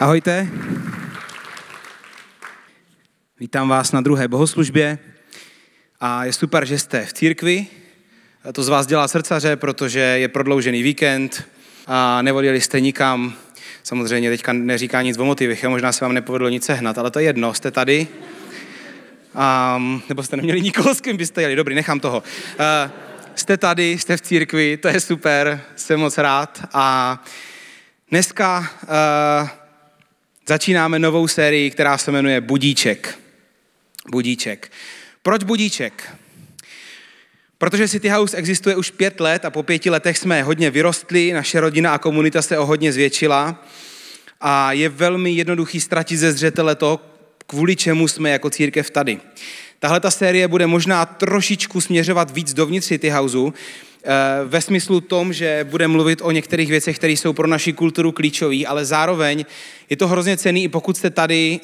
Ahojte. Vítám vás na druhé bohoslužbě a je super, že jste v církvi. To z vás dělá srdcaře, protože je prodloužený víkend a nevodili jste nikam. Samozřejmě teďka neříká nic o motivech, možná se vám nepovedlo nic sehnat, ale to je jedno, jste tady. Nebo jste neměli nikoho, s kým byste jeli. Dobrý, nechám toho. Jste tady, jste v církvi, to je super, jsem moc rád. A dneska začínáme novou sérii, která se jmenuje Budíček. Budíček. Proč Budíček? Protože CityHouse existuje už 5 let a po 5 letech jsme hodně vyrostli, naše rodina a komunita se o hodně zvětšila a je velmi jednoduchý ztratit ze zřetele to, kvůli čemu jsme jako církev tady. Tahle ta série bude možná trošičku směřovat víc dovnitř CityHouseu, ve smyslu tom, že bude mluvit o některých věcech, které jsou pro naši kulturu klíčové, ale zároveň je to hrozně cenný, i pokud jste tady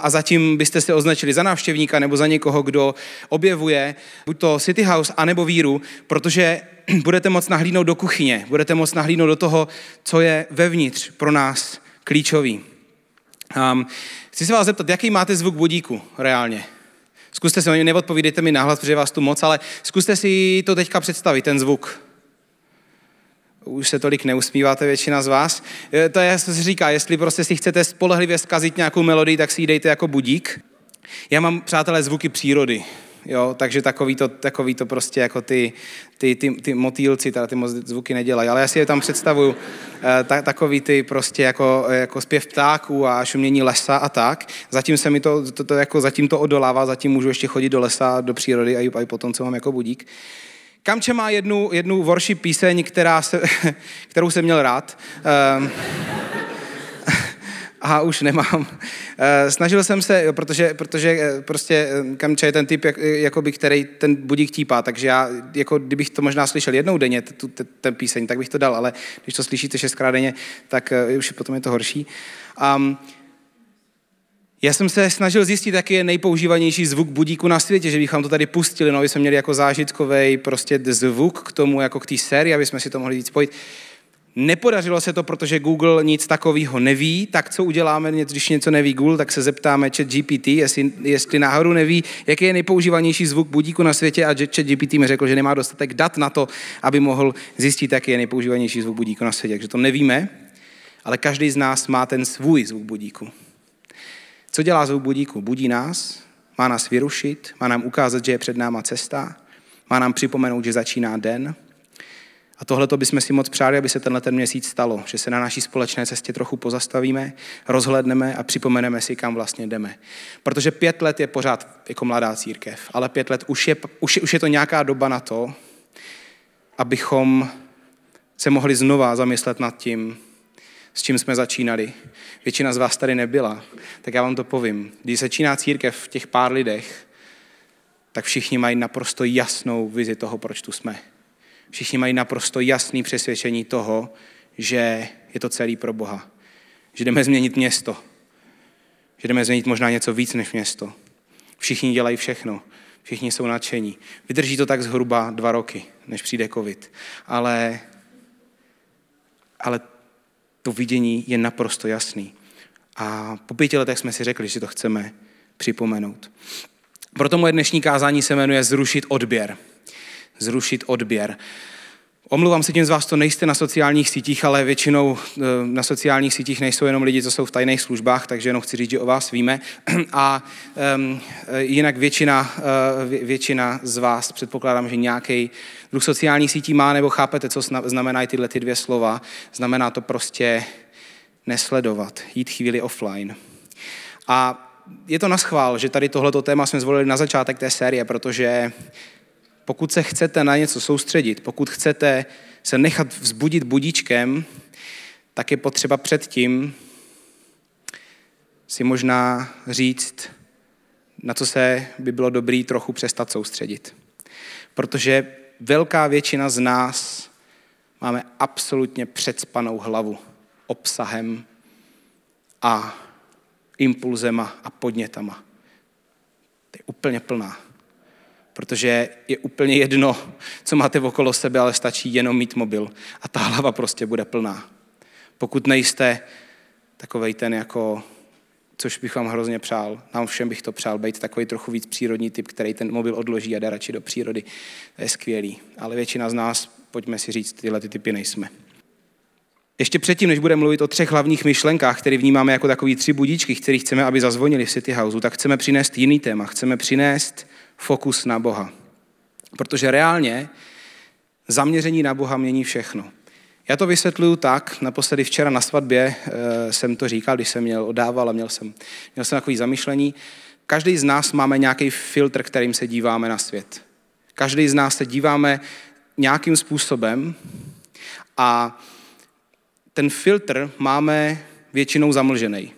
a zatím byste se označili za návštěvníka nebo za někoho, kdo objevuje buď to CityHouse, anebo víru, protože budete moc nahlídnout do kuchyně, budete moc nahlídnout do toho, co je vevnitř pro nás klíčový. Chci se vás zeptat, jaký máte zvuk budíku reálně? Zkuste si, neodpovídejte mi nahlas, protože vás tu moc, ale zkuste si to teďka představit, ten zvuk. Už se tolik neusmíváte většina z vás. To je, co se říká, jestli prostě si chcete spolehlivě zkazit nějakou melodii, tak si ji dejte jako budík. Já mám, přátelé, zvuky přírody, jo, takže takový to prostě jako ty motýlci, teda ty moc zvuky nedělají, ale já si je tam představuju, takový ty prostě jako zpěv ptáků a šumění lesa a tak. Zatím se mi to jako zatím to odolává, zatím můžu ještě chodit do lesa, do přírody a i potom, co mám jako budík. Kamče má jednu worship píseň, kterou jsem měl rád. A už nemám. Snažil jsem se, protože prostě Kamča je ten typ, jakoby, který ten budík típá, takže já, jako kdybych to možná slyšel jednou denně, ten píseň, tak bych to dal, ale když to slyšíte 6krát denně, tak už potom je to horší. Já jsem se snažil zjistit, jaký je nejpoužívanější zvuk budíku na světě, že bychom to tady pustili, no, aby jsme měli jako zážitkovej prostě zvuk k tomu, jako k té sérii, aby jsme si to mohli víc spojit. Nepodařilo se to, protože Google nic takového neví, tak co uděláme, když něco neví Google, tak se zeptáme ChatGPT, jestli náhodou neví, jaký je nejpoužívanější zvuk budíku na světě a ChatGPT mi řekl, že nemá dostatek dat na to, aby mohl zjistit, jaký je nejpoužívanější zvuk budíku na světě. Takže to nevíme, ale každý z nás má ten svůj zvuk budíku. Co dělá zvuk budíku? Budí nás, má nás vyrušit, má nám ukázat, že je před náma cesta, má nám připomenout, že začíná den. A tohleto bychom si moc přáli, aby se tenhle měsíc stalo, že se na naší společné cestě trochu pozastavíme, rozhledneme a připomeneme si, kam vlastně jdeme. Protože 5 let je pořád jako mladá církev, ale 5 let už je to nějaká doba na to, abychom se mohli znova zamyslet nad tím, s čím jsme začínali. Většina z vás tady nebyla, tak já vám to povím. Když začíná církev v těch pár lidech, tak všichni mají naprosto jasnou vizi toho, proč tu jsme. Všichni mají naprosto jasné přesvědčení toho, že je to celý pro Boha. Že jdeme změnit město. Že jdeme změnit možná něco víc než město. Všichni dělají všechno. Všichni jsou nadšení. Vydrží to tak zhruba 2 roky, než přijde covid. Ale to vidění je naprosto jasný. A po 5 letech jsme si řekli, že to chceme připomenout. Proto moje dnešní kázání se jmenuje Zrušit odběr. Zrušit odběr. Omluvám se tím z vás, to nejste na sociálních sítích, ale většinou na sociálních sítích nejsou jenom lidi, co jsou v tajných službách, takže jenom chci říct, že o vás víme. A jinak většina z vás, předpokládám, že nějaký druh sociálních sítí má, nebo chápete, co znamenají tyhle ty 2 slova. Znamená to prostě nesledovat, jít chvíli offline. A je to naschvál, že tady tohleto téma jsme zvolili na začátek té série, protože pokud se chcete na něco soustředit, pokud chcete se nechat vzbudit budíčkem, tak je potřeba předtím si možná říct, na co se by bylo dobré trochu přestat soustředit. Protože velká většina z nás máme absolutně přecpanou hlavu obsahem a impulzema a podnětama. To je úplně plná. Protože je úplně jedno, co máte okolo sebe, ale stačí jenom mít mobil. A ta hlava prostě bude plná. Pokud nejste takovej ten jako, což bych vám hrozně přál, nám všem bych to přál, být takový trochu víc přírodní typ, který ten mobil odloží a jde radši do přírody. To je skvělý, ale většina z nás, pojďme si říct, tyhle ty typy nejsme. Ještě předtím, než budeme mluvit o 3 hlavních myšlenkách, které vnímáme jako takový 3 budíčky, které chceme, aby zazvonili v CityHouseu, tak chceme přinést jiný téma, chceme přinést fokus na Boha. Protože reálně zaměření na Boha mění všechno. Já to vysvětluju tak, naposledy včera na svatbě jsem to říkal, když jsem oddával a měl jsem takový zamyšlení. Každý z nás máme nějaký filtr, kterým se díváme na svět. Každý z nás se díváme nějakým způsobem a ten filtr máme většinou zamlžený.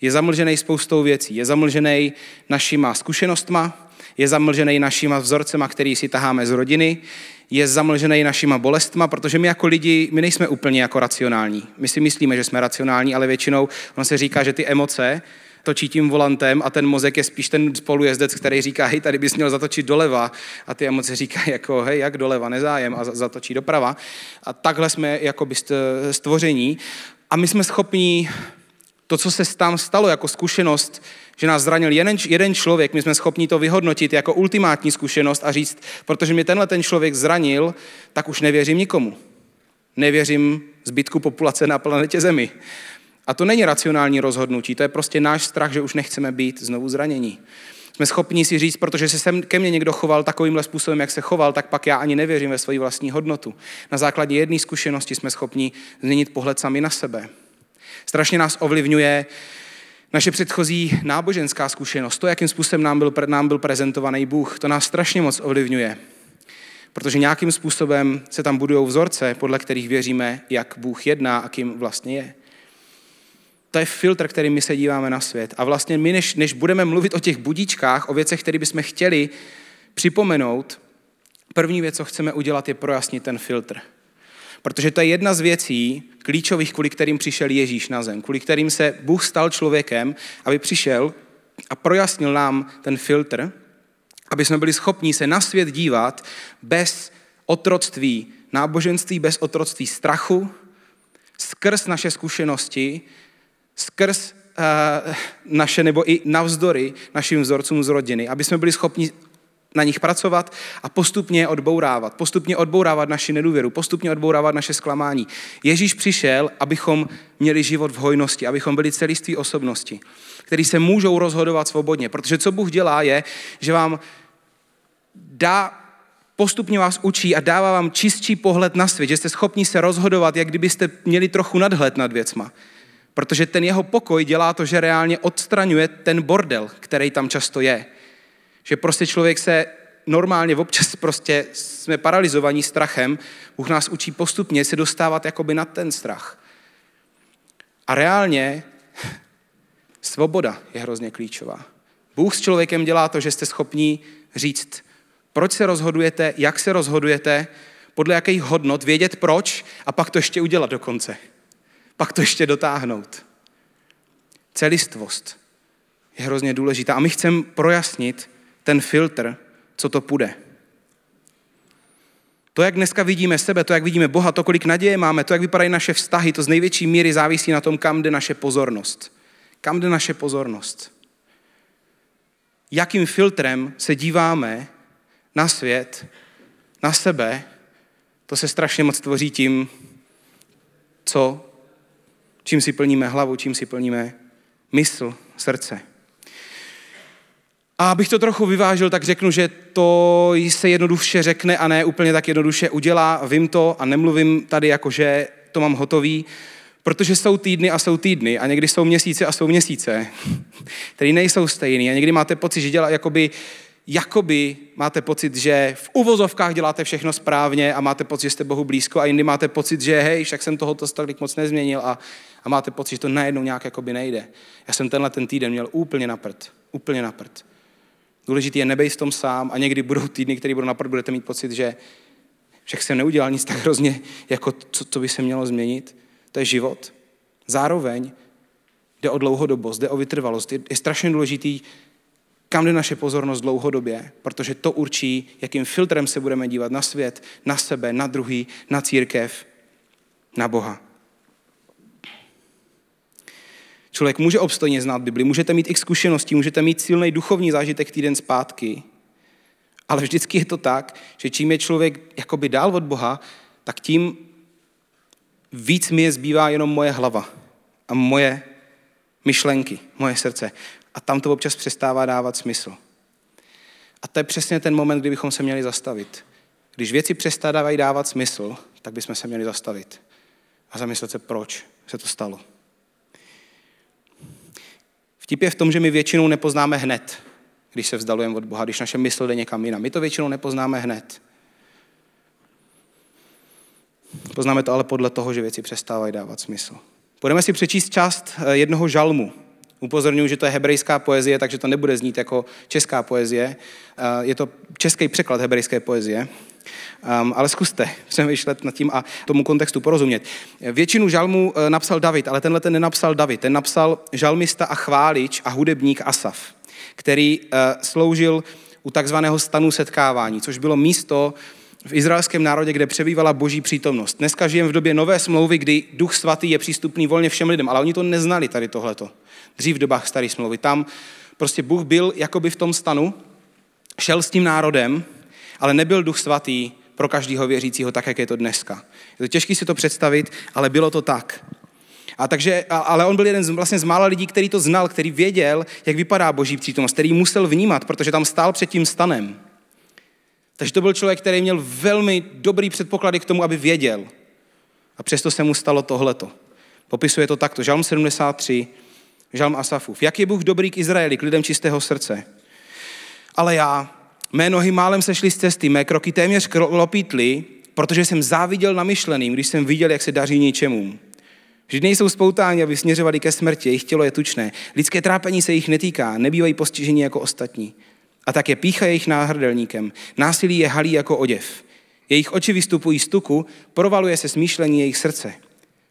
Je zamlžený spoustou věcí. Je zamlžený našima zkušenostma, je zamlžený našima vzorcema, který si taháme z rodiny, je zamlžený našima bolestma, protože my jako lidi, my nejsme úplně jako racionální. My si myslíme, že jsme racionální, ale většinou on se říká, že ty emoce točí tím volantem a ten mozek je spíš ten spolujezdec, který říká, hej, tady bys měl zatočit doleva a ty emoce říkají jako, hej, jak doleva, nezájem a zatočí doprava. A takhle jsme jakoby stvoření a my jsme schopni to, co se tam stalo jako zkušenost, že nás zranil jeden člověk, my jsme schopni to vyhodnotit jako ultimátní zkušenost a říct, protože mě tenhle ten člověk zranil, tak už nevěřím nikomu. Nevěřím zbytku populace na planetě Zemi. A to není racionální rozhodnutí, to je prostě náš strach, že už nechceme být znovu zranění. Jsme schopni si říct, protože se ke mně někdo choval takovýmhle způsobem, jak se choval, tak pak já ani nevěřím ve svoji vlastní hodnotu. Na základě jedné zkušenosti jsme schopni změnit pohled sami na sebe. Strašně nás ovlivňuje naše předchozí náboženská zkušenost, to, jakým způsobem nám byl prezentovaný Bůh, to nás strašně moc ovlivňuje, protože nějakým způsobem se tam budujou vzorce, podle kterých věříme, jak Bůh jedná a kým vlastně je. To je filtr, kterým my se díváme na svět. A vlastně my, než budeme mluvit o těch budíčkách, o věcech, které bychom chtěli připomenout, první věc, co chceme udělat, je projasnit ten filtr. Protože to je jedna z věcí klíčových, kvůli kterým přišel Ježíš na zem, kvůli kterým se Bůh stal člověkem, aby přišel a projasnil nám ten filtr, aby jsme byli schopni se na svět dívat bez otroctví náboženství, bez otroctví strachu, skrz naše zkušenosti, skrz naše nebo i navzdory našim vzorcům z rodiny, aby jsme byli schopni na nich pracovat a postupně odbourávat naši nedůvěru, postupně odbourávat naše zklamání. Ježíš přišel, abychom měli život v hojnosti, abychom byli celiství osobnosti, který se můžou rozhodovat svobodně, protože co Bůh dělá je, že vám dá, postupně vás učí a dává vám čistší pohled na svět, že jste schopni se rozhodovat, jak kdybyste měli trochu nadhled nad věcma. Protože ten jeho pokoj dělá to, že reálně odstraňuje ten bordel, který tam často je. Že prostě člověk se normálně občas prostě jsme paralizovaní strachem, Bůh nás učí postupně se dostávat jakoby nad ten strach. A reálně svoboda je hrozně klíčová. Bůh s člověkem dělá to, že jste schopni říct, proč se rozhodujete, jak se rozhodujete, podle jakých hodnot, vědět proč a pak to ještě udělat dokonce. Pak to ještě dotáhnout. Celistvost je hrozně důležitá. A my chceme projasnit ten filtr, co to půjde. To, jak dneska vidíme sebe, to, jak vidíme Boha, to, kolik naděje máme, to, jak vypadají naše vztahy, to z největší míry závisí na tom, kam jde naše pozornost. Kam jde naše pozornost? Jakým filtrem se díváme na svět, na sebe, to se strašně moc tvoří tím, čím si plníme hlavu, čím si plníme mysl, srdce. A abych to trochu vyvážil, tak řeknu, že to se jednoduše řekne a ne úplně tak jednoduše udělá. Vím to a nemluvím tady jako, že to mám hotový, protože jsou týdny a někdy jsou měsíce a jsou měsíce, které nejsou stejný a někdy máte pocit, že dělá jakoby máte pocit, že v uvozovkách děláte všechno správně a máte pocit, že jste Bohu blízko a jindy máte pocit, že hej, však jsem tohoto tak moc nezměnil a máte pocit, že to najednou nějak jakoby nejde. Já jsem tenhle ten týden měl úplně na prd. Důležitý je nebejt v tom sám a někdy budou týdny, které budou na prd, budete mít pocit, že však jsem neudělal nic tak hrozně, jako co by se mělo změnit. To je život. Zároveň jde o dlouhodobost, jde o vytrvalost. Je strašně důležitý, kam jde naše pozornost dlouhodobě, protože to určí, jakým filtrem se budeme dívat na svět, na sebe, na druhý, na církev, na Boha. Člověk může obstojně znát Bibli, můžete mít i zkušenosti, můžete mít silný duchovní zážitek týden zpátky, ale vždycky je to tak, že čím je člověk jakoby dál od Boha, tak tím víc mi je zbývá jenom moje hlava a moje myšlenky, moje srdce. A tam to občas přestává dávat smysl. A to je přesně ten moment, kdy bychom se měli zastavit. Když věci přestávají dávat smysl, tak bychom se měli zastavit a zamyslet se, proč se to stalo. Vtip je v tom, že my většinou nepoznáme hned, když se vzdalujeme od Boha, když naše mysl jde někam jinam. My to většinou nepoznáme hned. Poznáme to ale podle toho, že věci přestávají dávat smysl. Půjdeme si přečíst část jednoho žalmu. Upozorňuji, že to je hebrejská poezie, takže to nebude znít jako česká poezie. Je to český překlad hebrejské poezie. Ale zkuste přemýšlet nad tím a tomu kontextu porozumět. Většinu žalmů napsal David, ale tenhle ten nenapsal David. Ten napsal žalmista a chválič a hudebník Asaf, který sloužil u takzvaného stanu setkávání, což bylo místo v izraelském národě, kde přebývala boží přítomnost. Dneska žijeme v době nové smlouvy, kdy Duch svatý je přístupný volně všem lidem, ale oni to neznali tady tohleto. Dřív v dobách staré smlouvy. Tam prostě Bůh byl jakoby v tom stanu, šel s tím národem, ale nebyl Duch svatý pro každého věřícího tak, jak je to dneska. Je to těžké si to představit, ale bylo to tak. Ale on byl jeden z mála lidí, který to znal, který věděl, jak vypadá boží přítomnost, který musel vnímat, protože tam stál před tím stanem. Takže to byl člověk, který měl velmi dobrý předpoklady k tomu, aby věděl. A přesto se mu stalo tohleto. Popisuje to takto. Žalm 73, žalm Asafův. Jak je Bůh dobrý k Izraeli, k lidem čistého srdce? Ale já, mé nohy málem sešly z cesty, mé kroky téměř klopítly, protože jsem záviděl namyšleným, když jsem viděl, jak se daří něčemu. Vždyť nejsou spoutáni, aby směřovali ke smrti, jejich tělo je tučné. Lidské trápení se jich netýká, nebývají postiženi jako ostatní. A tak je pýcha jejich náhrdelníkem, násilí je halí jako oděv. Jejich oči vystupují z tuku, provaluje se smýšlení jejich srdce.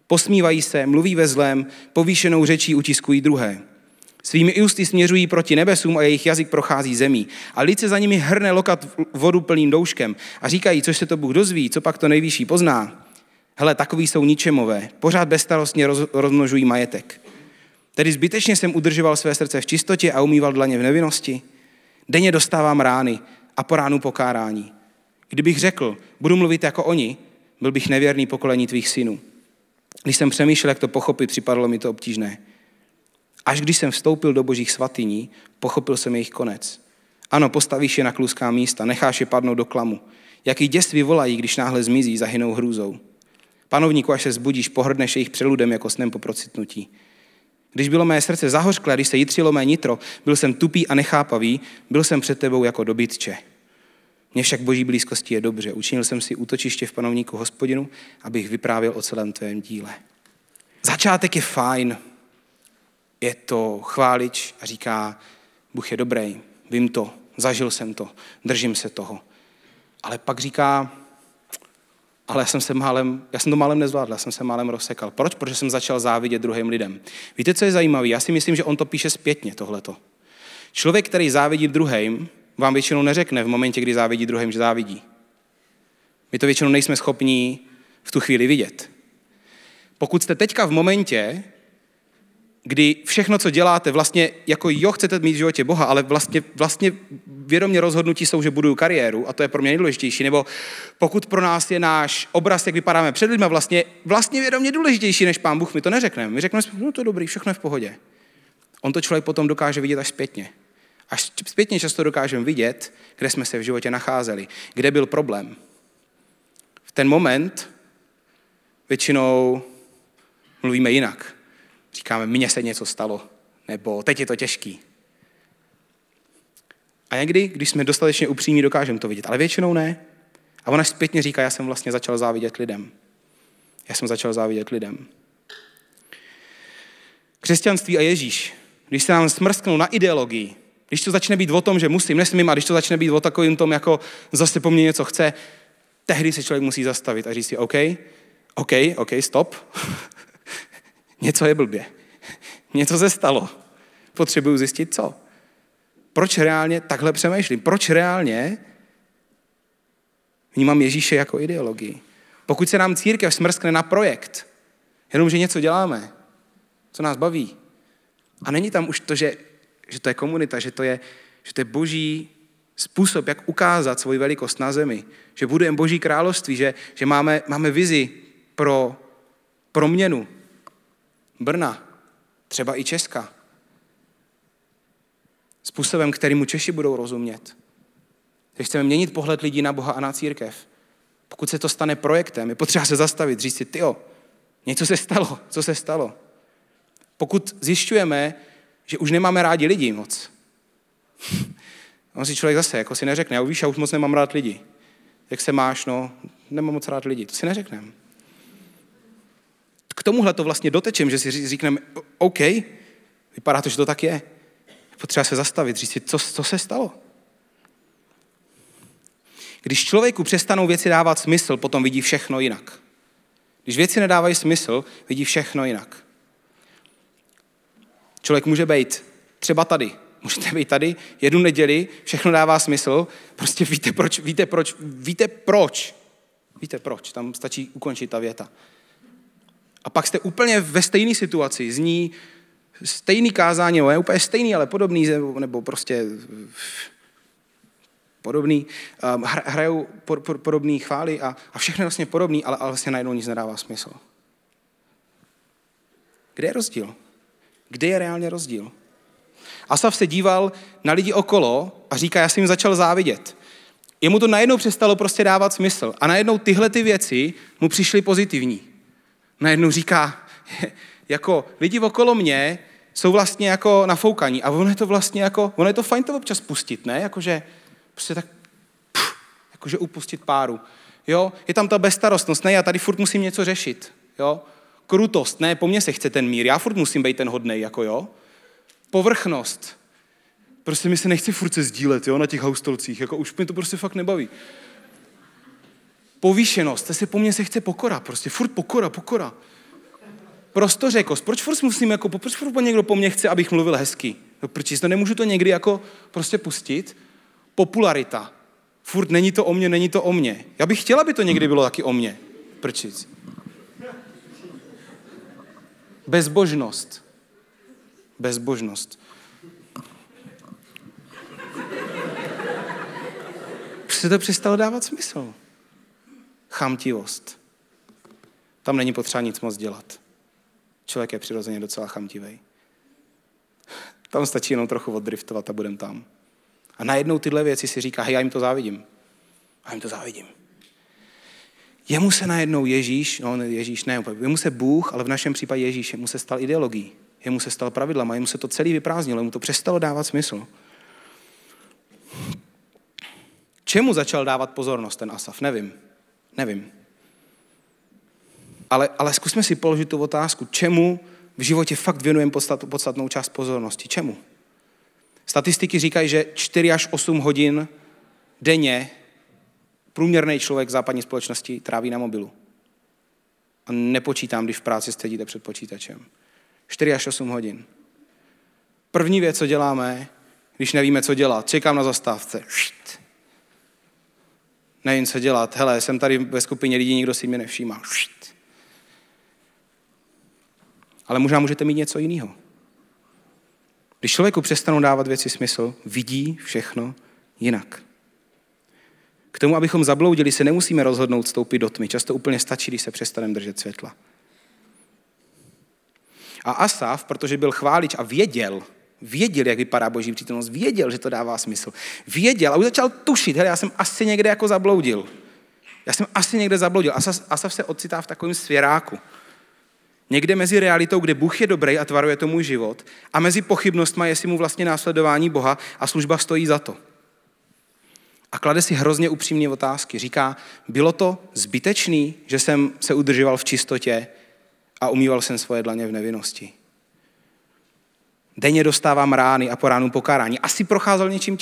Posmívají se, mluví ve zlém, povýšenou řečí utiskují druhé. Svými ústy směřují proti nebesům a jejich jazyk prochází zemí. A lid se za nimi hrne lokat vodu plným douškem a říkají, což se to Bůh dozví, co pak to nejvyšší pozná. Hele, takový jsou ničemové, pořád bezstarostně rozmnožují majetek. Tedy zbytečně jsem udržoval své srdce v čistotě a umýval dlaně v nevinnosti. Denně dostávám rány a po ránu pokárání. Kdybych řekl, budu mluvit jako oni, byl bych nevěrný pokolení tvých synů. Když jsem přemýšlel, jak to pochopit, připadlo mi to obtížné. Až když jsem vstoupil do božích svatyní, pochopil jsem jejich konec. Ano, postavíš je na kluská místa, necháš je padnout do klamu. Jaký děs vyvolají, když náhle zmizí, zahynou hrůzou. Panovníku, až se zbudíš, pohrdneš jejich přeludem jako snem po procitnutí. Když bylo mé srdce zahořklé, když se jitřilo mé nitro, byl jsem tupý a nechápavý, byl jsem před tebou jako dobytče. Mně však boží blízkosti je dobře. Učinil jsem si útočiště v panovníku Hospodinu, abych vyprávěl o celém tvém díle. Začátek je fajn. Je to chválič a říká, Bůh je dobrý, vím to, zažil jsem to, držím se toho. Ale pak říká, ale já jsem to málem nezvládl, já jsem se málem rozsekal. Proč? Protože jsem začal závidět druhým lidem. Víte, co je zajímavé? Já si myslím, že on to píše zpětně, tohleto. Člověk, který závidí druhým, vám většinou neřekne v momentě, kdy závidí druhým, že závidí. My to většinou nejsme schopni v tu chvíli vidět. Pokud jste teďka v momentě, kdy všechno, co děláte, vlastně jako chcete mít v životě Boha, ale vlastně vědomě rozhodnutí jsou, že buduju kariéru a to je pro mě nejdůležitější, nebo pokud pro nás je náš obraz, jak vypadáme před lidmi, vlastně vědomě důležitější než Pán Bůh, my to neřekneme. My řekneme, no to je dobrý, všechno je v pohodě. On to člověk potom dokáže vidět až zpětně. Až zpětně často dokážeme vidět, kde jsme se v životě nacházeli, kde byl problém. V ten moment většinou mluvíme jinak. Říkáme, mně se něco stalo, nebo teď je to těžký. A někdy, když jsme dostatečně upřímní, dokážeme to vidět, ale většinou ne. A ona zpětně říká, já jsem vlastně začal závidět lidem. Křesťanství a Ježíš, když se nám smrsknou na ideologii, když to začne být o tom, že musím, nesmím, a když to začne být o takovým tom, jako zase po mně něco chce, tehdy se člověk musí zastavit a říct si, OK, stop. Něco je blbě. Něco se stalo. Potřebuju zjistit, co. Proč reálně takhle přemýšlím? Proč reálně vnímám Ježíše jako ideologii? Pokud se nám církev smrskne na projekt, jenomže něco děláme, co nás baví, A není tam už to, že to je komunita, že to je boží způsob, jak ukázat svoji velikost na zemi. Že budujeme boží království, že máme vizi pro proměnu Brna, třeba i Česka. Způsobem, kterému Češi budou rozumět. Že chceme měnit pohled lidí na Boha a na církev. Pokud se to stane projektem, je potřeba se zastavit, říct si, tyjo, něco se stalo, co se stalo. Pokud zjišťujeme, že už nemáme rádi lidi moc, on si člověk zase jako si neřekne, já už moc nemám rád lidi. Jak se máš, no, nemám moc rád lidi, to si neřekneme. K tomuhle to vlastně dotečem, že si říkneme, OK, vypadá to, že to tak je. Potřeba se zastavit, říct si, co se stalo. Když člověku přestanou věci dávat smysl, potom vidí všechno jinak. Když věci nedávají smysl, vidí všechno jinak. Člověk může být třeba tady. Můžete být tady, jednu neděli, všechno dává smysl, prostě víte proč, tam stačí ukončit ta věta. A pak jste úplně ve stejné situaci, zní stejný kázání, ne úplně stejný, ale podobný, nebo prostě podobný, hrajou podobné chvály a všechno je vlastně podobný, ale vlastně najednou nic nedává smysl. Kde je rozdíl? Kde je reálně rozdíl? Asaf se díval na lidi okolo a říká, já jsem jim začal závidět. Jemu to najednou přestalo prostě dávat smysl. A najednou tyhle ty věci mu přišly pozitivní. Najednou říká, jako lidi okolo mě jsou vlastně jako nafoukaní. A ono je to vlastně jako, ono je to fajn to občas pustit, ne? Jakože prostě tak, jakože upustit páru. Jo, je tam ta bezstarostnost, ne? Já tady furt musím něco řešit, jo? Krutost, ne? Po mně se chce ten mír, já furt musím být ten hodnej, jako jo? Povrchnost. Prostě mi se nechci furt se sdílet, jo, na těch haustolcích, jako už mi to prostě fakt nebaví. Povýšenost, se po mně se chce pokora, prostě furt pokora. Prostořekost, proč furt někdo po mně chce, abych mluvil hezky? No, proč to nemůžu to někdy jako prostě pustit? Popularita. Furt není to o mně. Já bych chtěla, aby to někdy bylo taky o mně. Prčic. Bezbožnost. Prostě to přestalo dávat smysl. Chamtivost. Tam není potřeba nic moc dělat. Člověk je přirozeně docela chamtivej. Tam stačí jenom trochu oddriftovat a budem tam. A najednou tyhle věci si říká, hej, já jim to závidím. Jemu se najednou jemu se Bůh, ale v našem případě Ježíš, jemu se stal ideologií. Jemu se stal pravidlama, jemu se to celý vyprázdnilo, jemu to přestalo dávat smysl. Čemu začal dávat pozornost ten Asaf? Nevím. Ale zkusme si položit tu otázku, čemu v životě fakt věnujeme podstatnou část pozornosti? Čemu? Statistiky říkají, že 4 až 8 hodin denně průměrný člověk v západní společnosti tráví na mobilu. A nepočítám, když v práci sedíte před počítačem. 4 až 8 hodin. První věc, co děláme, když nevíme, co dělat. Čekám na zastávce. Nevím, co dělat. Hele, jsem tady ve skupině lidí, nikdo si mě nevšímá. Ale možná můžete mít něco jiného. Když člověku přestanou dávat věci smysl, vidí všechno jinak. K tomu, abychom zabloudili, se nemusíme rozhodnout vstoupit do tmy. Často úplně stačí, když se přestaneme držet světla. A Asaf, protože byl chválič a věděl, jak vypadá boží přítomnost, věděl, že to dává smysl. Věděl a už začal tušit, hele, já jsem asi někde zabloudil. Asaf se ocitá v takovém svěráku. Někde mezi realitou, kde Bůh je dobrý a tvaruje to můj život, a mezi pochybnostma, jestli mu vlastně následování Boha a služba stojí za to. A klade si hrozně upřímné otázky. Říká, bylo to zbytečný, že jsem se udržoval v čistotě a umýval jsem svoje dlaně v nevinnosti. Denně dostávám rány a po ránu pokárání. Asi procházel něčím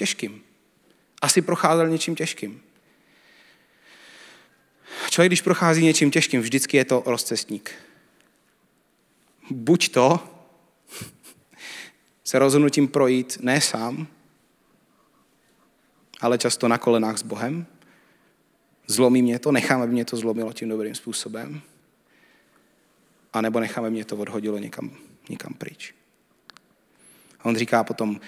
těžkým. Člověk, když prochází něčím těžkým, vždycky je to rozcestník. Buď to se rozhodnutím projít ne sám, ale často na kolenách s Bohem. Zlomí mě to, nechám, aby mě to zlomilo tím dobrým způsobem. A nebo necháme mě to odhodilo někam pryč. A on říká potom,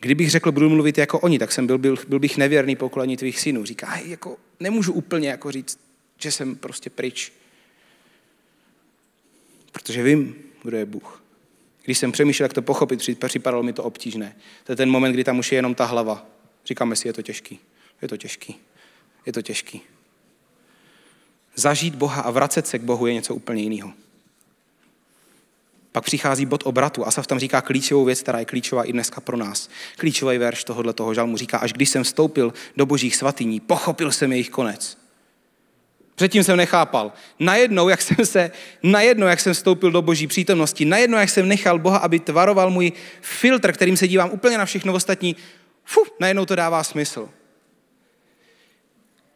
kdybych řekl, budu mluvit jako oni, tak jsem byl bych nevěrný pokolení tvých synů. Říká, jako nemůžu úplně jako říct, že jsem prostě pryč. Protože vím, kdo je Bůh. Když jsem přemýšlel, jak to pochopit, připadalo mi to obtížné. To je ten moment, kdy tam už je jenom ta hlava. Říkáme si, je to těžký. Zažít Boha a vracet se k Bohu je něco úplně jiného. Pak přichází bod obratu. Asaf tam říká klíčovou věc, která je klíčová i dneska pro nás. Klíčový verš tohoto žalmu říká, až když jsem vstoupil do božích svatyní, pochopil jsem jejich konec. Předtím jsem nechápal. Najednou, jak jsem vstoupil do boží přítomnosti, najednou, jak jsem nechal Boha, aby tvaroval můj filtr, kterým se dívám úplně na všechno ostatní, najednou to dává smysl.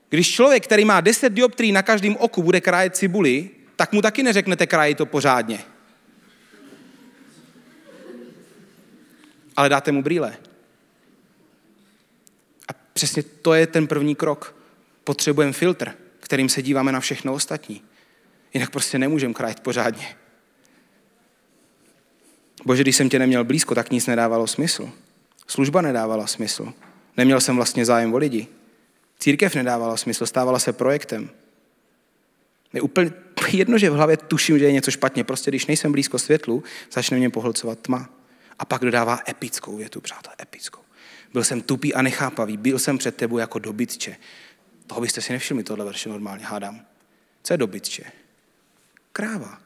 Když člověk, který má 10 dioptrií na každém oku, bude krájet cibuli, tak mu taky neřeknete krájí to pořádně. Ale dáte mu brýle. A přesně to je ten první krok. Potřebujeme filtr, kterým se díváme na všechno ostatní. Jinak prostě nemůžeme krájet pořádně. Bože, když jsem tě neměl blízko, tak nic nedávalo smysl. Služba nedávala smysl. Neměl jsem vlastně zájem o lidi. Církev nedávala smysl, stávala se projektem. Je úplně jedno, že v hlavě tuším, že je něco špatně. Prostě když nejsem blízko světlu, začne mě pohlcovat tma. A pak dodává epickou větu, přátelé, epickou. Byl jsem tupý a nechápavý, byl jsem před tebou jako dobytče. Toho byste si nevšimli, tohle verše normálně, hádám. Co je dobytče? Kráva.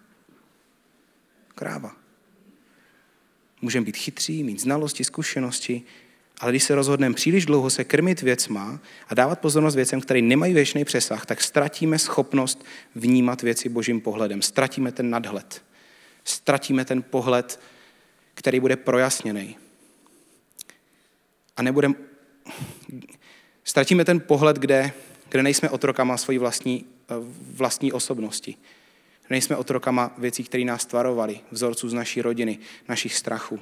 Můžeme být chytří, mít znalosti, zkušenosti, ale když se rozhodneme příliš dlouho se krmit věcma a dávat pozornost věcem, které nemají věčný přesah, tak ztratíme schopnost vnímat věci božím pohledem. Ztratíme ten nadhled. Ztratíme ten pohled, který bude projasněný. A nebudeme... Ztratíme ten pohled, kde nejsme otrokama svojí vlastní osobnosti. Nejsme otrokama věcí, které nás tvarovaly, vzorců z naší rodiny, našich strachů.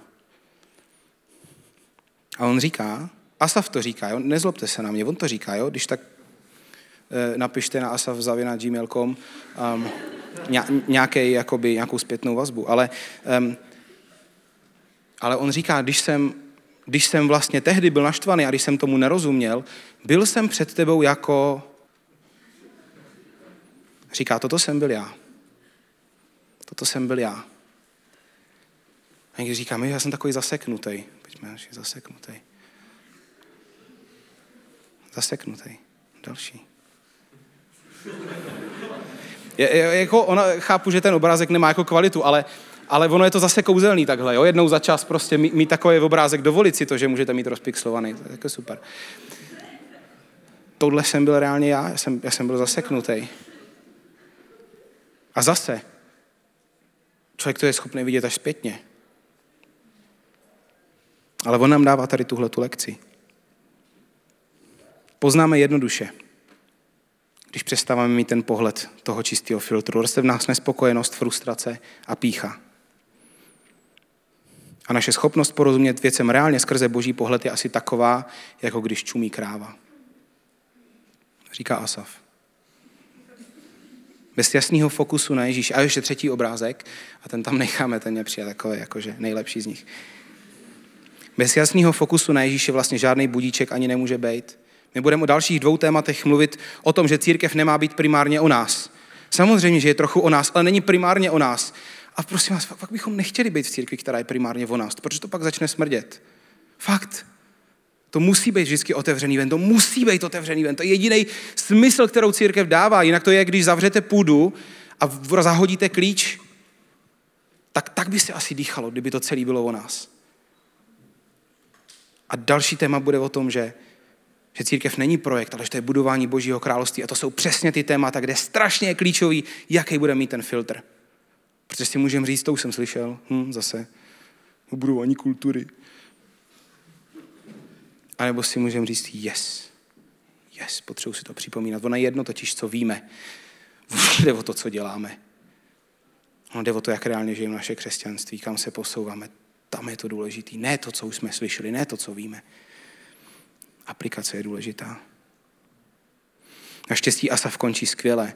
A on říká, Asaf to říká, jo? Nezlobte se na mě, on to říká, jo? Když tak napište na asaf@gmail.com nějakou zpětnou vazbu, ale on říká, když jsem vlastně tehdy byl naštvaný a když jsem tomu nerozuměl, byl jsem před tebou jako... Říká, toto jsem byl já. A někdy říkáme, já jsem takový zaseknutý. Pojďme, zaseknutý. Další. Chápu, že ten obrázek nemá jako kvalitu, ale ono je to zase kouzelný takhle, jo? Jednou za čas prostě mít takový obrázek, dovolit si to, že můžete mít rozpixlovaný, to je jako super. Tohle jsem byl reálně já jsem byl zaseknutý. A zase, člověk to je schopný vidět až zpětně. Ale on nám dává tady tuhletu lekci. Poznáme jednoduše, když přestáváme mít ten pohled toho čistého filtru. Roste v nás nespokojenost, frustrace a pýcha. A naše schopnost porozumět věcem reálně skrze boží pohled je asi taková, jako když čumí kráva. Říká Asaf. Bez jasného fokusu na Ježíš. A ještě třetí obrázek, a ten tam necháme, ten mě přijde takový, jakože nejlepší z nich. Bez jasného fokusu na Ježíše vlastně žádný budíček ani nemůže být. My budeme o dalších 2 tématech mluvit o tom, že církev nemá být primárně o nás. Samozřejmě, že je trochu o nás, ale není primárně o nás. A prosím vás, fakt bychom nechtěli být v církvi, která je primárně o nás, protože to pak začne smrdět. Fakt. To musí být vždycky otevřený ven, to musí být otevřený ven. To je jediný smysl, kterou církev dává. Jinak to je, když zavřete půdu a zahodíte klíč, tak by se asi dýchalo, kdyby to celé bylo o nás. A další téma bude o tom, že církev není projekt, ale že to je budování Božího království. A to jsou přesně ty témata, kde strašně je klíčový, jaký bude mít ten filtr. Protože si můžeme říct, to už jsem slyšel, zase, budování kultury. A nebo si můžeme říct, yes, potřebuji si to připomínat. Ono je jedno totiž, co víme. Jde o to, co děláme. Ono jde o to, jak reálně žijeme naše křesťanství, kam se posouváme. Tam je to důležitý. Ne to, co už jsme slyšeli, ne to, co víme. Aplikace je důležitá. Naštěstí Asaf končí skvěle.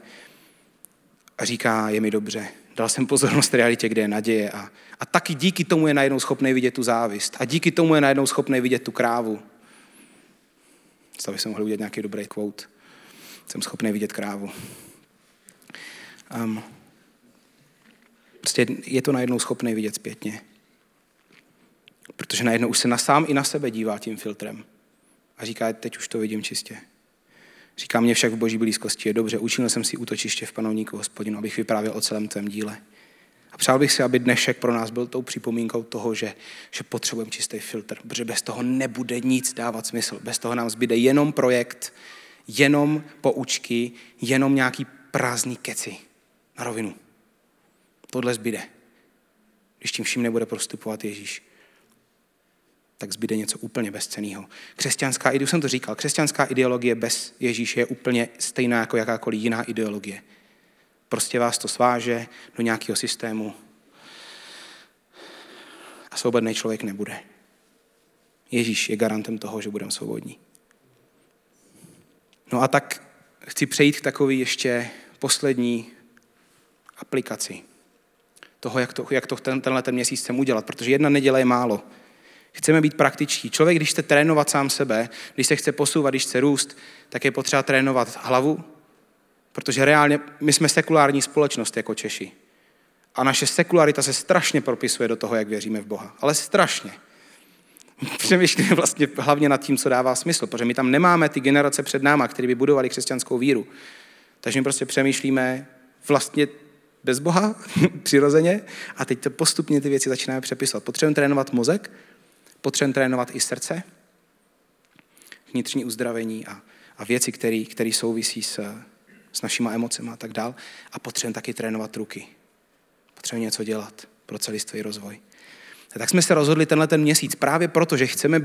a říká, je mi dobře. Dal jsem pozornost realitě, kde je naděje. A taky díky tomu je najednou schopný vidět tu závist. A díky tomu je najednou schopný vidět tu krávu. Stavě jsem mohl udělat nějaký dobrý quote. Jsem schopný vidět krávu. Prostě je to najednou schopný vidět zpětně. Protože najednou už se sám i na sebe dívá tím filtrem. A říká, teď už to vidím čistě. Říká, mě však v boží blízkosti je dobře, učinil jsem si útočiště v panovníku Hospodinu, abych vyprávěl o celém tvém díle. A přál bych si, aby dnešek pro nás byl tou připomínkou toho, že potřebujeme čistý filtr, protože bez toho nebude nic dávat smysl. Bez toho nám zbyde jenom projekt, jenom poučky, jenom nějaký prázdný keci na rovinu. Tohle zbyde. Když tím vším nebude prostupovat Ježíš, tak zbyde něco úplně bezcenného. Křesťanská, už jsem to říkal, křesťanská ideologie bez Ježíše je úplně stejná jako jakákoliv jiná ideologie. Prostě vás to sváže do nějakého systému a svobodný člověk nebude. Ježíš je garantem toho, že budeme svobodní. No a tak chci přejít k takové ještě poslední aplikaci toho, jak to tenhle měsíc chceme udělat, protože jedna neděle je málo. Chceme být praktičtí. Člověk, když chce trénovat sám sebe, když se chce posouvat, když chce růst, tak je potřeba trénovat hlavu, protože reálně my jsme sekulární společnost jako Češi. A naše sekularita se strašně propisuje do toho, jak věříme v Boha. Ale strašně. Přemýšlíme vlastně hlavně nad tím, co dává smysl, protože my tam nemáme ty generace před náma, které by budovali křesťanskou víru. Takže my prostě přemýšlíme vlastně bez Boha, přirozeně, a teď to postupně ty věci začínáme přepisovat. Potřebujeme trénovat mozek, potřebujeme trénovat i srdce, vnitřní uzdravení a věci, které souvisí s našima emocemi a tak dál. A potřebujeme taky trénovat ruky. Potřebujeme něco dělat pro celistvý rozvoj. A tak jsme se rozhodli tenhle měsíc právě proto, že chceme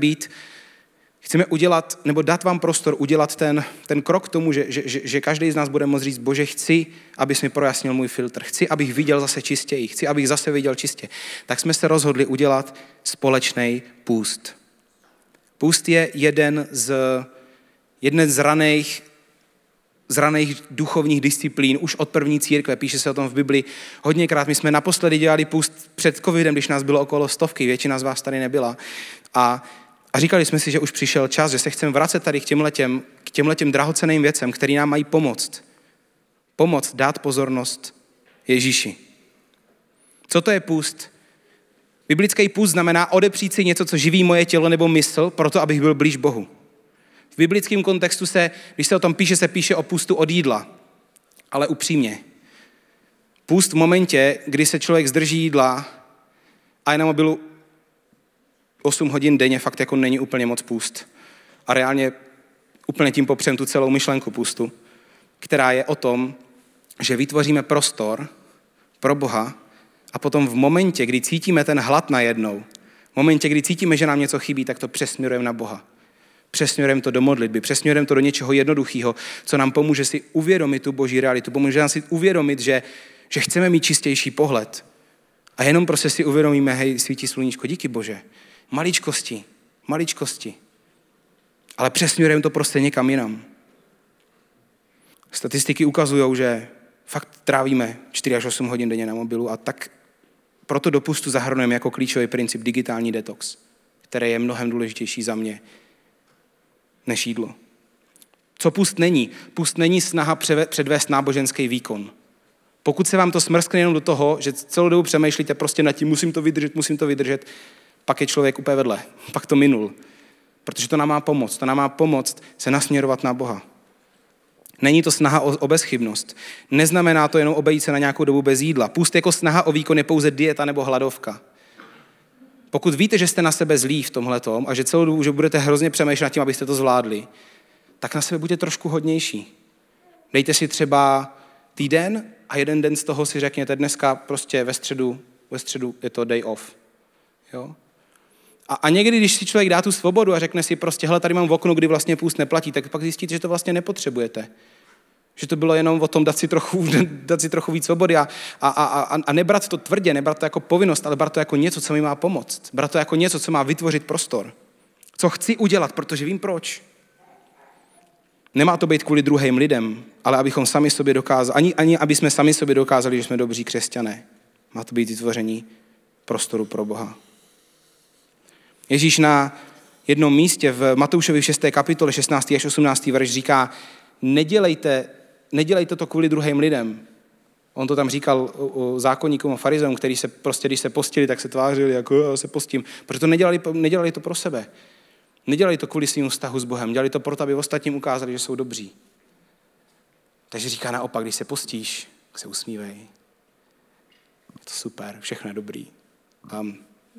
udělat, nebo dát vám prostor udělat ten krok k tomu, že každý z nás bude moct říct, Bože, chci, abys mi projasnil můj filtr, chci, abych viděl zase čistěji, chci, abych zase viděl čistě. Tak jsme se rozhodli udělat společný půst. Půst je jeden z raných duchovních disciplín, už od první církve, píše se o tom v Bibli. Hodněkrát my jsme naposledy dělali půst před covidem, když nás bylo okolo 100, většina z vás tady nebyla. A říkali jsme si, že už přišel čas, že se chceme vracet tady k těmhletěm drahocenným věcem, které nám mají pomoct. Pomoct dát pozornost Ježíši. Co to je půst? Biblický půst znamená odepřít si něco, co živí moje tělo nebo mysl, proto abych byl blíž Bohu. V biblickém kontextu když se o tom píše, se píše o půstu od jídla. Ale upřímně. Půst v momentě, kdy se člověk zdrží jídla a je na mobilu 8 hodin denně fakt jako není úplně moc půst. A reálně úplně tím popřem tu celou myšlenku půstu, která je o tom, že vytvoříme prostor pro Boha a potom v momentě, kdy cítíme ten hlad najednou, v momentě, kdy cítíme, že nám něco chybí, tak to přesměrujeme na Boha. Přesměrujeme to do modlitby, přesměrujeme to do něčeho jednoduchého, co nám pomůže si uvědomit tu boží realitu, pomůže nám si uvědomit, že chceme mít čistější pohled. A jenom prostě si uvědomíme, hej, svítí sluníčko, díky Bože. Maličkosti. Ale přesměrujeme to prostě někam jinam. Statistiky ukazují, že fakt trávíme 4 až 8 hodin denně na mobilu a tak proto do půstu zahrnujeme jako klíčový princip digitální detox, který je mnohem důležitější za mě než jídlo. Co půst není? Půst není snaha předvést náboženský výkon. Pokud se vám to smrskne jenom do toho, že celou dobu přemýšlíte prostě nad tím, musím to vydržet, pak je člověk úplně vedle, pak to minul. Protože to nám má pomoct se nasměrovat na Boha. Není to snaha o bezchybnost. Neznamená to jenom obejít se na nějakou dobu bez jídla. Půst jako snaha o výkon je pouze dieta nebo hladovka. Pokud víte, že jste na sebe zlí v tomhletom a že celou dobu, že budete hrozně přemýšlet nad tím, abyste to zvládli, tak na sebe buďte trošku hodnější. Dejte si třeba týden a jeden den z toho si řekněte dneska prostě ve středu je to day off. Jo? A někdy, když si člověk dá tu svobodu a řekne si prostě, hele, tady mám okno, kdy vlastně půst neplatí, tak pak zjistíte, že to vlastně nepotřebujete. Že to bylo jenom o tom dát si trochu víc svobody a nebrat to tvrdě, nebrat to jako povinnost, ale brat to jako něco, co mi má pomoct. Brat to jako něco, co má vytvořit prostor. Co chci udělat, protože vím proč. Nemá to být kvůli druhým lidem, ale abychom sami sobě dokázali, ani aby jsme sami sobě dokázali, že jsme dobří křesťané. Má to být vytvoření prostoru pro Boha. Ježíš na jednom místě v Matoušovi 6. kapitole 16. až 18. verš říká: nedělejte to kvůli druhým lidem. On to tam říkal zákonníkům a farizeům, kteří se prostě, když se postili, tak se tvářili, jako se postím. Proto nedělali to pro sebe. Nedělali to kvůli svým vztahu s Bohem. Dělali to proto, aby ostatním ukázali, že jsou dobří. Takže říká naopak, když se postíš, se usmívej. Je to super, všechno je dobrý.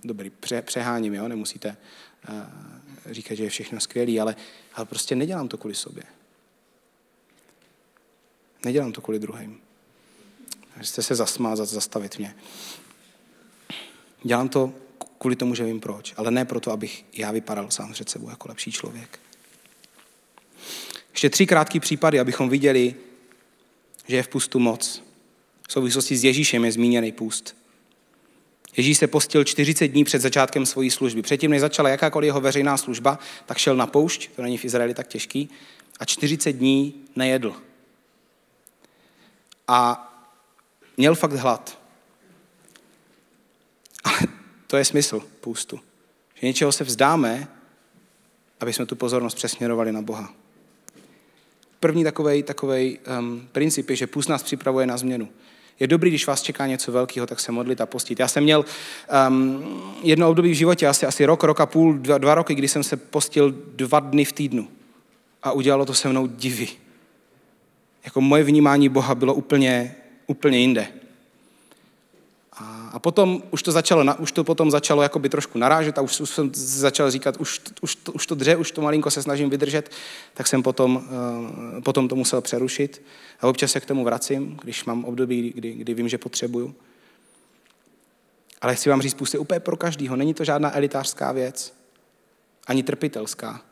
Dobrý, přeháním, jo? Nemusíte říkat, že je všechno skvělý, ale prostě nedělám to kvůli sobě. Nedělám to kvůli druhým. Jste se zasmázat, zastavit mě. Dělám to kvůli tomu, že vím proč, ale ne proto, abych já vypadal sám před sebou jako lepší člověk. Ještě 3 krátké případy, abychom viděli, že je v půstu moc. V souvislosti s Ježíšem je zmíněný půst. Ježíš se postil 40 dní před začátkem svojí služby. Předtím, než začala jakákoliv jeho veřejná služba, tak šel na poušť, to není v Izraeli tak těžký, a 40 dní nejedl. A měl fakt hlad. Ale to je smysl půstu. Že něčeho se vzdáme, aby jsme tu pozornost přesměrovali na Boha. První takovej princip je, že půst nás připravuje na změnu. Je dobrý, když vás čeká něco velkého, tak se modlit a postit. Já jsem měl jedno období v životě, asi rok a půl, dva roky, kdy jsem se postil 2 dny v týdnu. A udělalo to se mnou divy. Jako moje vnímání Boha bylo úplně jinde. A potom už to potom začalo jakoby trošku narážet a už jsem začal říkat, už to malinko se snažím vydržet, tak jsem potom to musel přerušit. A občas se k tomu vracím, když mám období, kdy vím, že potřebuju. Ale chci vám říct, půst je úplně pro každýho. Není to žádná elitářská věc, ani trpitelská.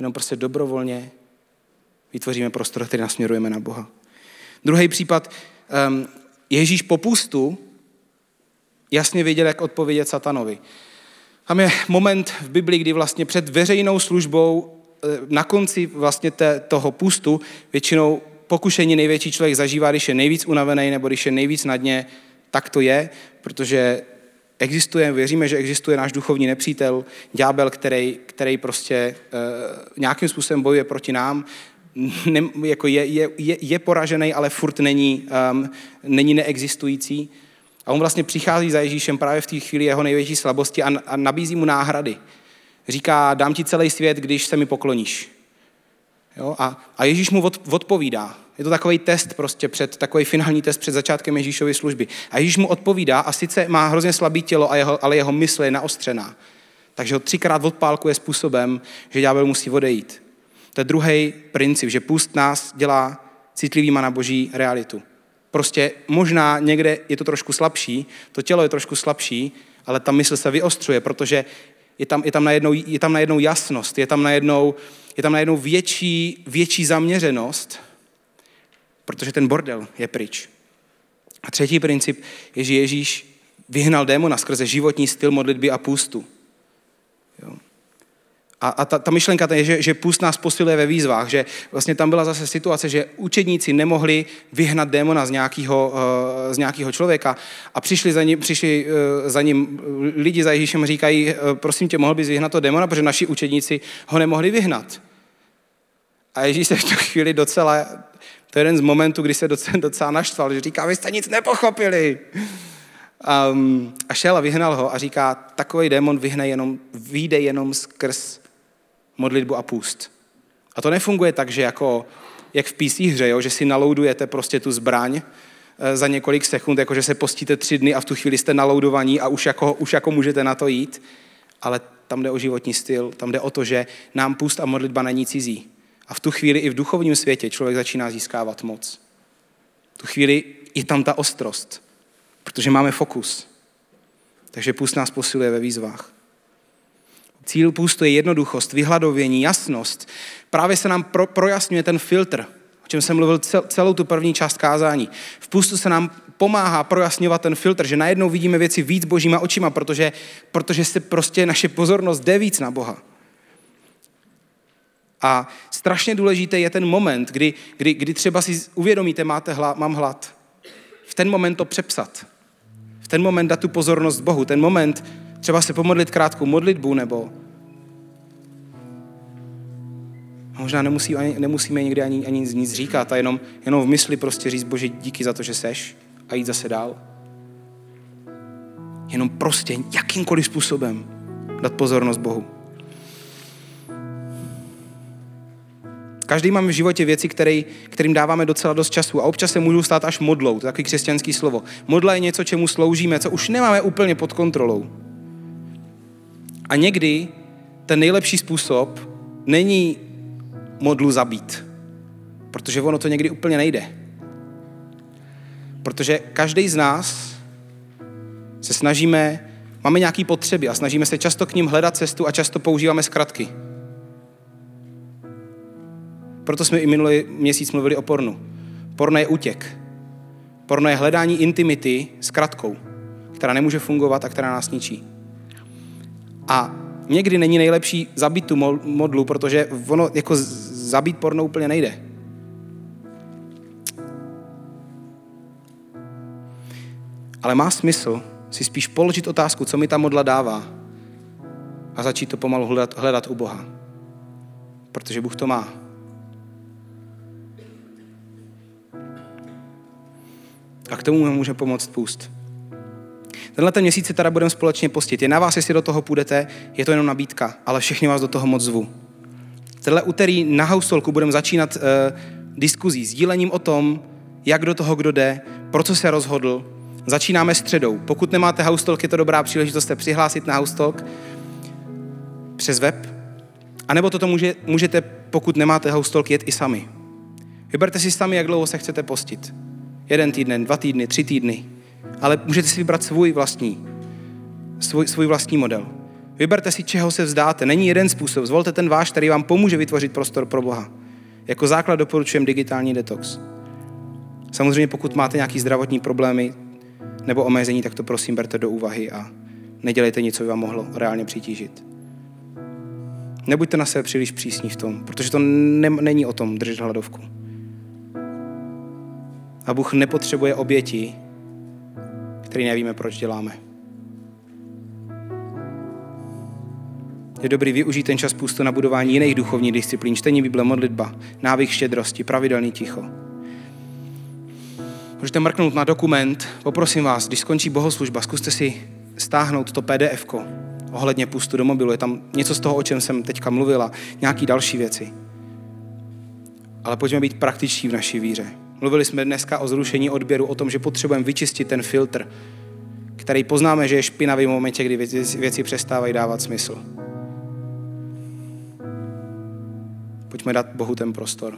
Jenom prostě dobrovolně vytvoříme prostor, který nasměrujeme na Boha. Druhý případ, Ježíš po půstu jasně věděl, jak odpovědět satanovi. Tam je moment v Biblii, kdy vlastně před veřejnou službou na konci vlastně toho půstu většinou pokušení největší člověk zažívá, když je nejvíc unavený nebo když je nejvíc na dně, tak to je, protože věříme, že existuje náš duchovní nepřítel, ďábel, který prostě nějakým způsobem bojuje proti nám. Je poražený, ale furt není neexistující. A on vlastně přichází za Ježíšem právě v té chvíli jeho největší slabosti a nabízí mu náhrady. Říká, dám ti celý svět, když se mi pokloníš. Jo? A Ježíš mu odpovídá. Je to takový test prostě, takový finální test před začátkem Ježíšovy služby. A Ježíš mu odpovídá a sice má hrozně slabý tělo, ale jeho mysl je naostřená. Takže ho 3krát odpálkuje způsobem, že ďábel musí odejít. To je druhý princip, že půst nás dělá citlivýma na boží realitu. Prostě možná někde je to trošku slabší, to tělo je trošku slabší, ale ta mysl se vyostřuje, protože je tam najednou jasnost, je tam najednou větší zaměřenost, protože ten bordel je pryč. A třetí princip je, že Ježíš vyhnal démona skrze životní styl modlitby a půstu. Jo. A ta myšlenka je, že půst nás posiluje ve výzvách, že vlastně tam byla zase situace, že učedníci nemohli vyhnat démona z nějakého člověka a přišli za ním lidi za Ježíšem, říkají, prosím tě, mohl bys vyhnat to démona, protože naši učedníci ho nemohli vyhnat. A Ježíš se v tu chvíli to je jeden z momentů, kdy se docela naštval, že říká, vy jste nic nepochopili. A šel a vyhnal ho a říká, takový démon vyjde jenom skrz modlitbu a půst. A to nefunguje tak, že jak v PC hře, jo, že si naloudujete prostě tu zbraň za několik sekund, jako že se postíte 3 dny a v tu chvíli jste naloudovaní a už jako můžete na to jít. Ale tam jde o životní styl, tam jde o to, že nám půst a modlitba není cizí. A v tu chvíli i v duchovním světě člověk začíná získávat moc. V tu chvíli je tam ta ostrost, protože máme fokus. Takže půst nás posiluje ve výzvách. Cíl půstu je jednoduchost, vyhladovění, jasnost. Právě se nám projasňuje ten filtr, o čem jsem mluvil celou tu první část kázání. V půstu se nám pomáhá projasňovat ten filtr, že najednou vidíme věci víc božíma očima, protože se prostě naše pozornost jde víc na Boha. A strašně důležitý je ten moment, kdy třeba si uvědomíte, mám hlad. V ten moment to přepsat. V ten moment dát tu pozornost Bohu. Ten moment třeba se pomodlit krátkou modlitbu nebo možná nemusíme nikdy ani nic říkat a jenom v mysli prostě říct Bože, díky za to, že seš a jít zase dál. Jenom prostě jakýmkoliv způsobem dát pozornost Bohu. Každý máme v životě věci, kterým dáváme docela dost času a občas se můžou stát až modlou, to je takový křesťanský slovo. Modla je něco, čemu sloužíme, co už nemáme úplně pod kontrolou. A někdy ten nejlepší způsob není modlu zabít, protože ono to někdy úplně nejde. Protože každý z nás se snažíme, máme nějaké potřeby a snažíme se často k ním hledat cestu a často používáme zkratky. Proto jsme i minulý měsíc mluvili o pornu. Porno je útěk. Porno je hledání intimity s zkratkou, která nemůže fungovat a která nás ničí. A někdy není nejlepší zabít tu modlu, protože ono jako zabít porno úplně nejde. Ale má smysl si spíš položit otázku, co mi ta modla dává a začít to pomalu hledat u Boha. Protože Bůh to má. A k tomu může pomoct půst. Tenhle ten měsíc se teda budeme společně postit. Je na vás, jestli do toho půjdete, je to jenom nabídka, ale všechny vás do toho moc zvu. Tenhle úterý na Householku budeme začínat diskuzí, sdílením o tom, jak do toho kdo jde, pro co se rozhodl. Začínáme středou. Pokud nemáte Householk, je to dobrá příležitost se přihlásit na Householk přes web. A nebo toto můžete, pokud nemáte Householk, jet i sami. Vyberte si sami, jak dlouho se chcete postit. 1 týden, 2 týdny, 3 týdny. Ale můžete si vybrat svůj vlastní model. Vyberte si, čeho se vzdáte. Není jeden způsob. Zvolte ten váš, který vám pomůže vytvořit prostor pro Boha. Jako základ doporučujem digitální detox. Samozřejmě pokud máte nějaké zdravotní problémy nebo omezení, tak to prosím berte do úvahy a nedělejte nic, co by vám mohlo reálně přitížit. Nebuďte na sebe příliš přísní v tom, protože to není o tom držet hladovku. A Bůh nepotřebuje oběti, které nevíme, proč děláme. Je dobrý využít ten čas půstu na budování jiných duchovních disciplín, čtení Bible, modlitba, návyk štědrosti, pravidelný ticho. Můžete mrknout na dokument. Poprosím vás, když skončí bohoslužba, zkuste si stáhnout to PDF-ko ohledně půstu do mobilu. Je tam něco z toho, o čem jsem teďka mluvila, nějaké další věci. Ale pojďme být praktiční v naší víře. Mluvili jsme dneska o zrušení odběru, o tom, že potřebujeme vyčistit ten filtr, který poznáme, že je špinavý v momentě, kdy věci přestávají dávat smysl. Pojďme dát Bohu ten prostor.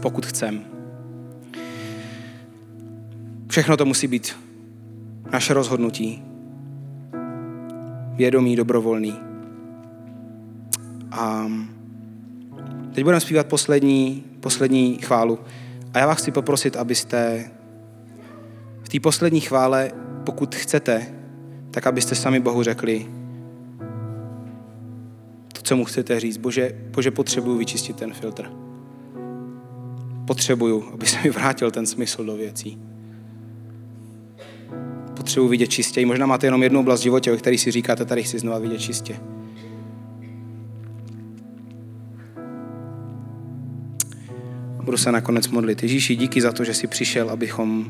Pokud chcem. Všechno to musí být naše rozhodnutí. Vědomí, dobrovolný. A teď budeme zpívat poslední chválu a já vás chci poprosit, abyste v té poslední chvále, pokud chcete, tak abyste sami Bohu řekli to, co mu chcete říct. Bože, potřebuju vyčistit ten filtr. Potřebuju, aby se mi vrátil ten smysl do věcí. Potřebuju vidět čistě. Možná máte jenom jednu oblast v životě, o které si říkáte, tady chci znova vidět čistě. Budu se nakonec modlit. Ježíši, díky za to, že jsi přišel, abychom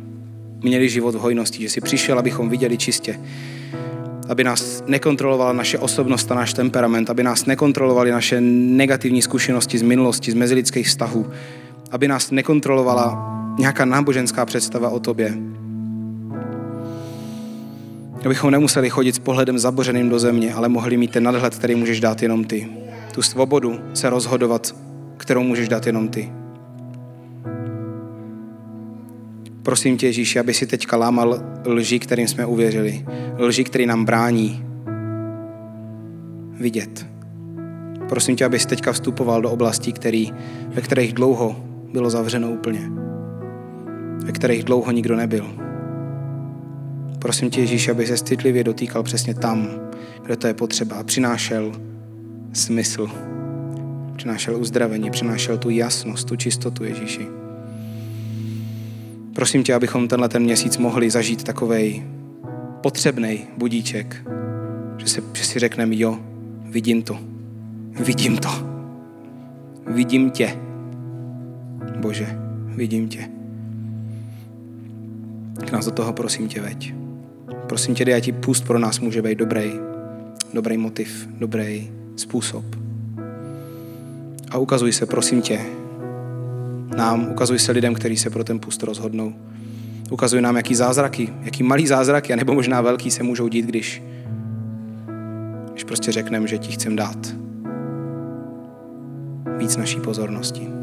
měli život v hojnosti, že jsi přišel, abychom viděli čistě, aby nás nekontrolovala naše osobnost a náš temperament, aby nás nekontrolovaly naše negativní zkušenosti z minulosti, z mezilidských vztahů, aby nás nekontrolovala nějaká náboženská představa o tobě. Abychom nemuseli chodit s pohledem zabořeným do země, ale mohli mít ten nadhled, který můžeš dát jenom ty. Tu svobodu se rozhodovat, kterou můžeš dát jenom ty. Prosím tě, Ježíši, aby si teďka lámal lži, kterým jsme uvěřili. Lži, který nám brání vidět. Prosím tě, aby si teďka vstupoval do oblastí, ve kterých dlouho bylo zavřeno úplně. Ve kterých dlouho nikdo nebyl. Prosím tě, Ježíši, aby se citlivě dotýkal přesně tam, kde to je potřeba a přinášel smysl. Přinášel uzdravení, přinášel tu jasnost, tu čistotu, Ježíši. Prosím tě, abychom tenhle měsíc mohli zažít takovej potřebnej budíček, že si řekneme, jo, vidím to, vidím tě, Bože, vidím tě. K nás do toho prosím tě veď. Prosím tě, dej, ti půst pro nás může být dobrý motiv, dobrý způsob. A ukazuj se, prosím tě, nám, ukazuj se lidem, kteří se pro ten půst rozhodnou. Ukazuj nám, jaký malý zázraky, anebo možná velký se můžou dít, když prostě řekneme, že ti chcem dát víc naší pozornosti.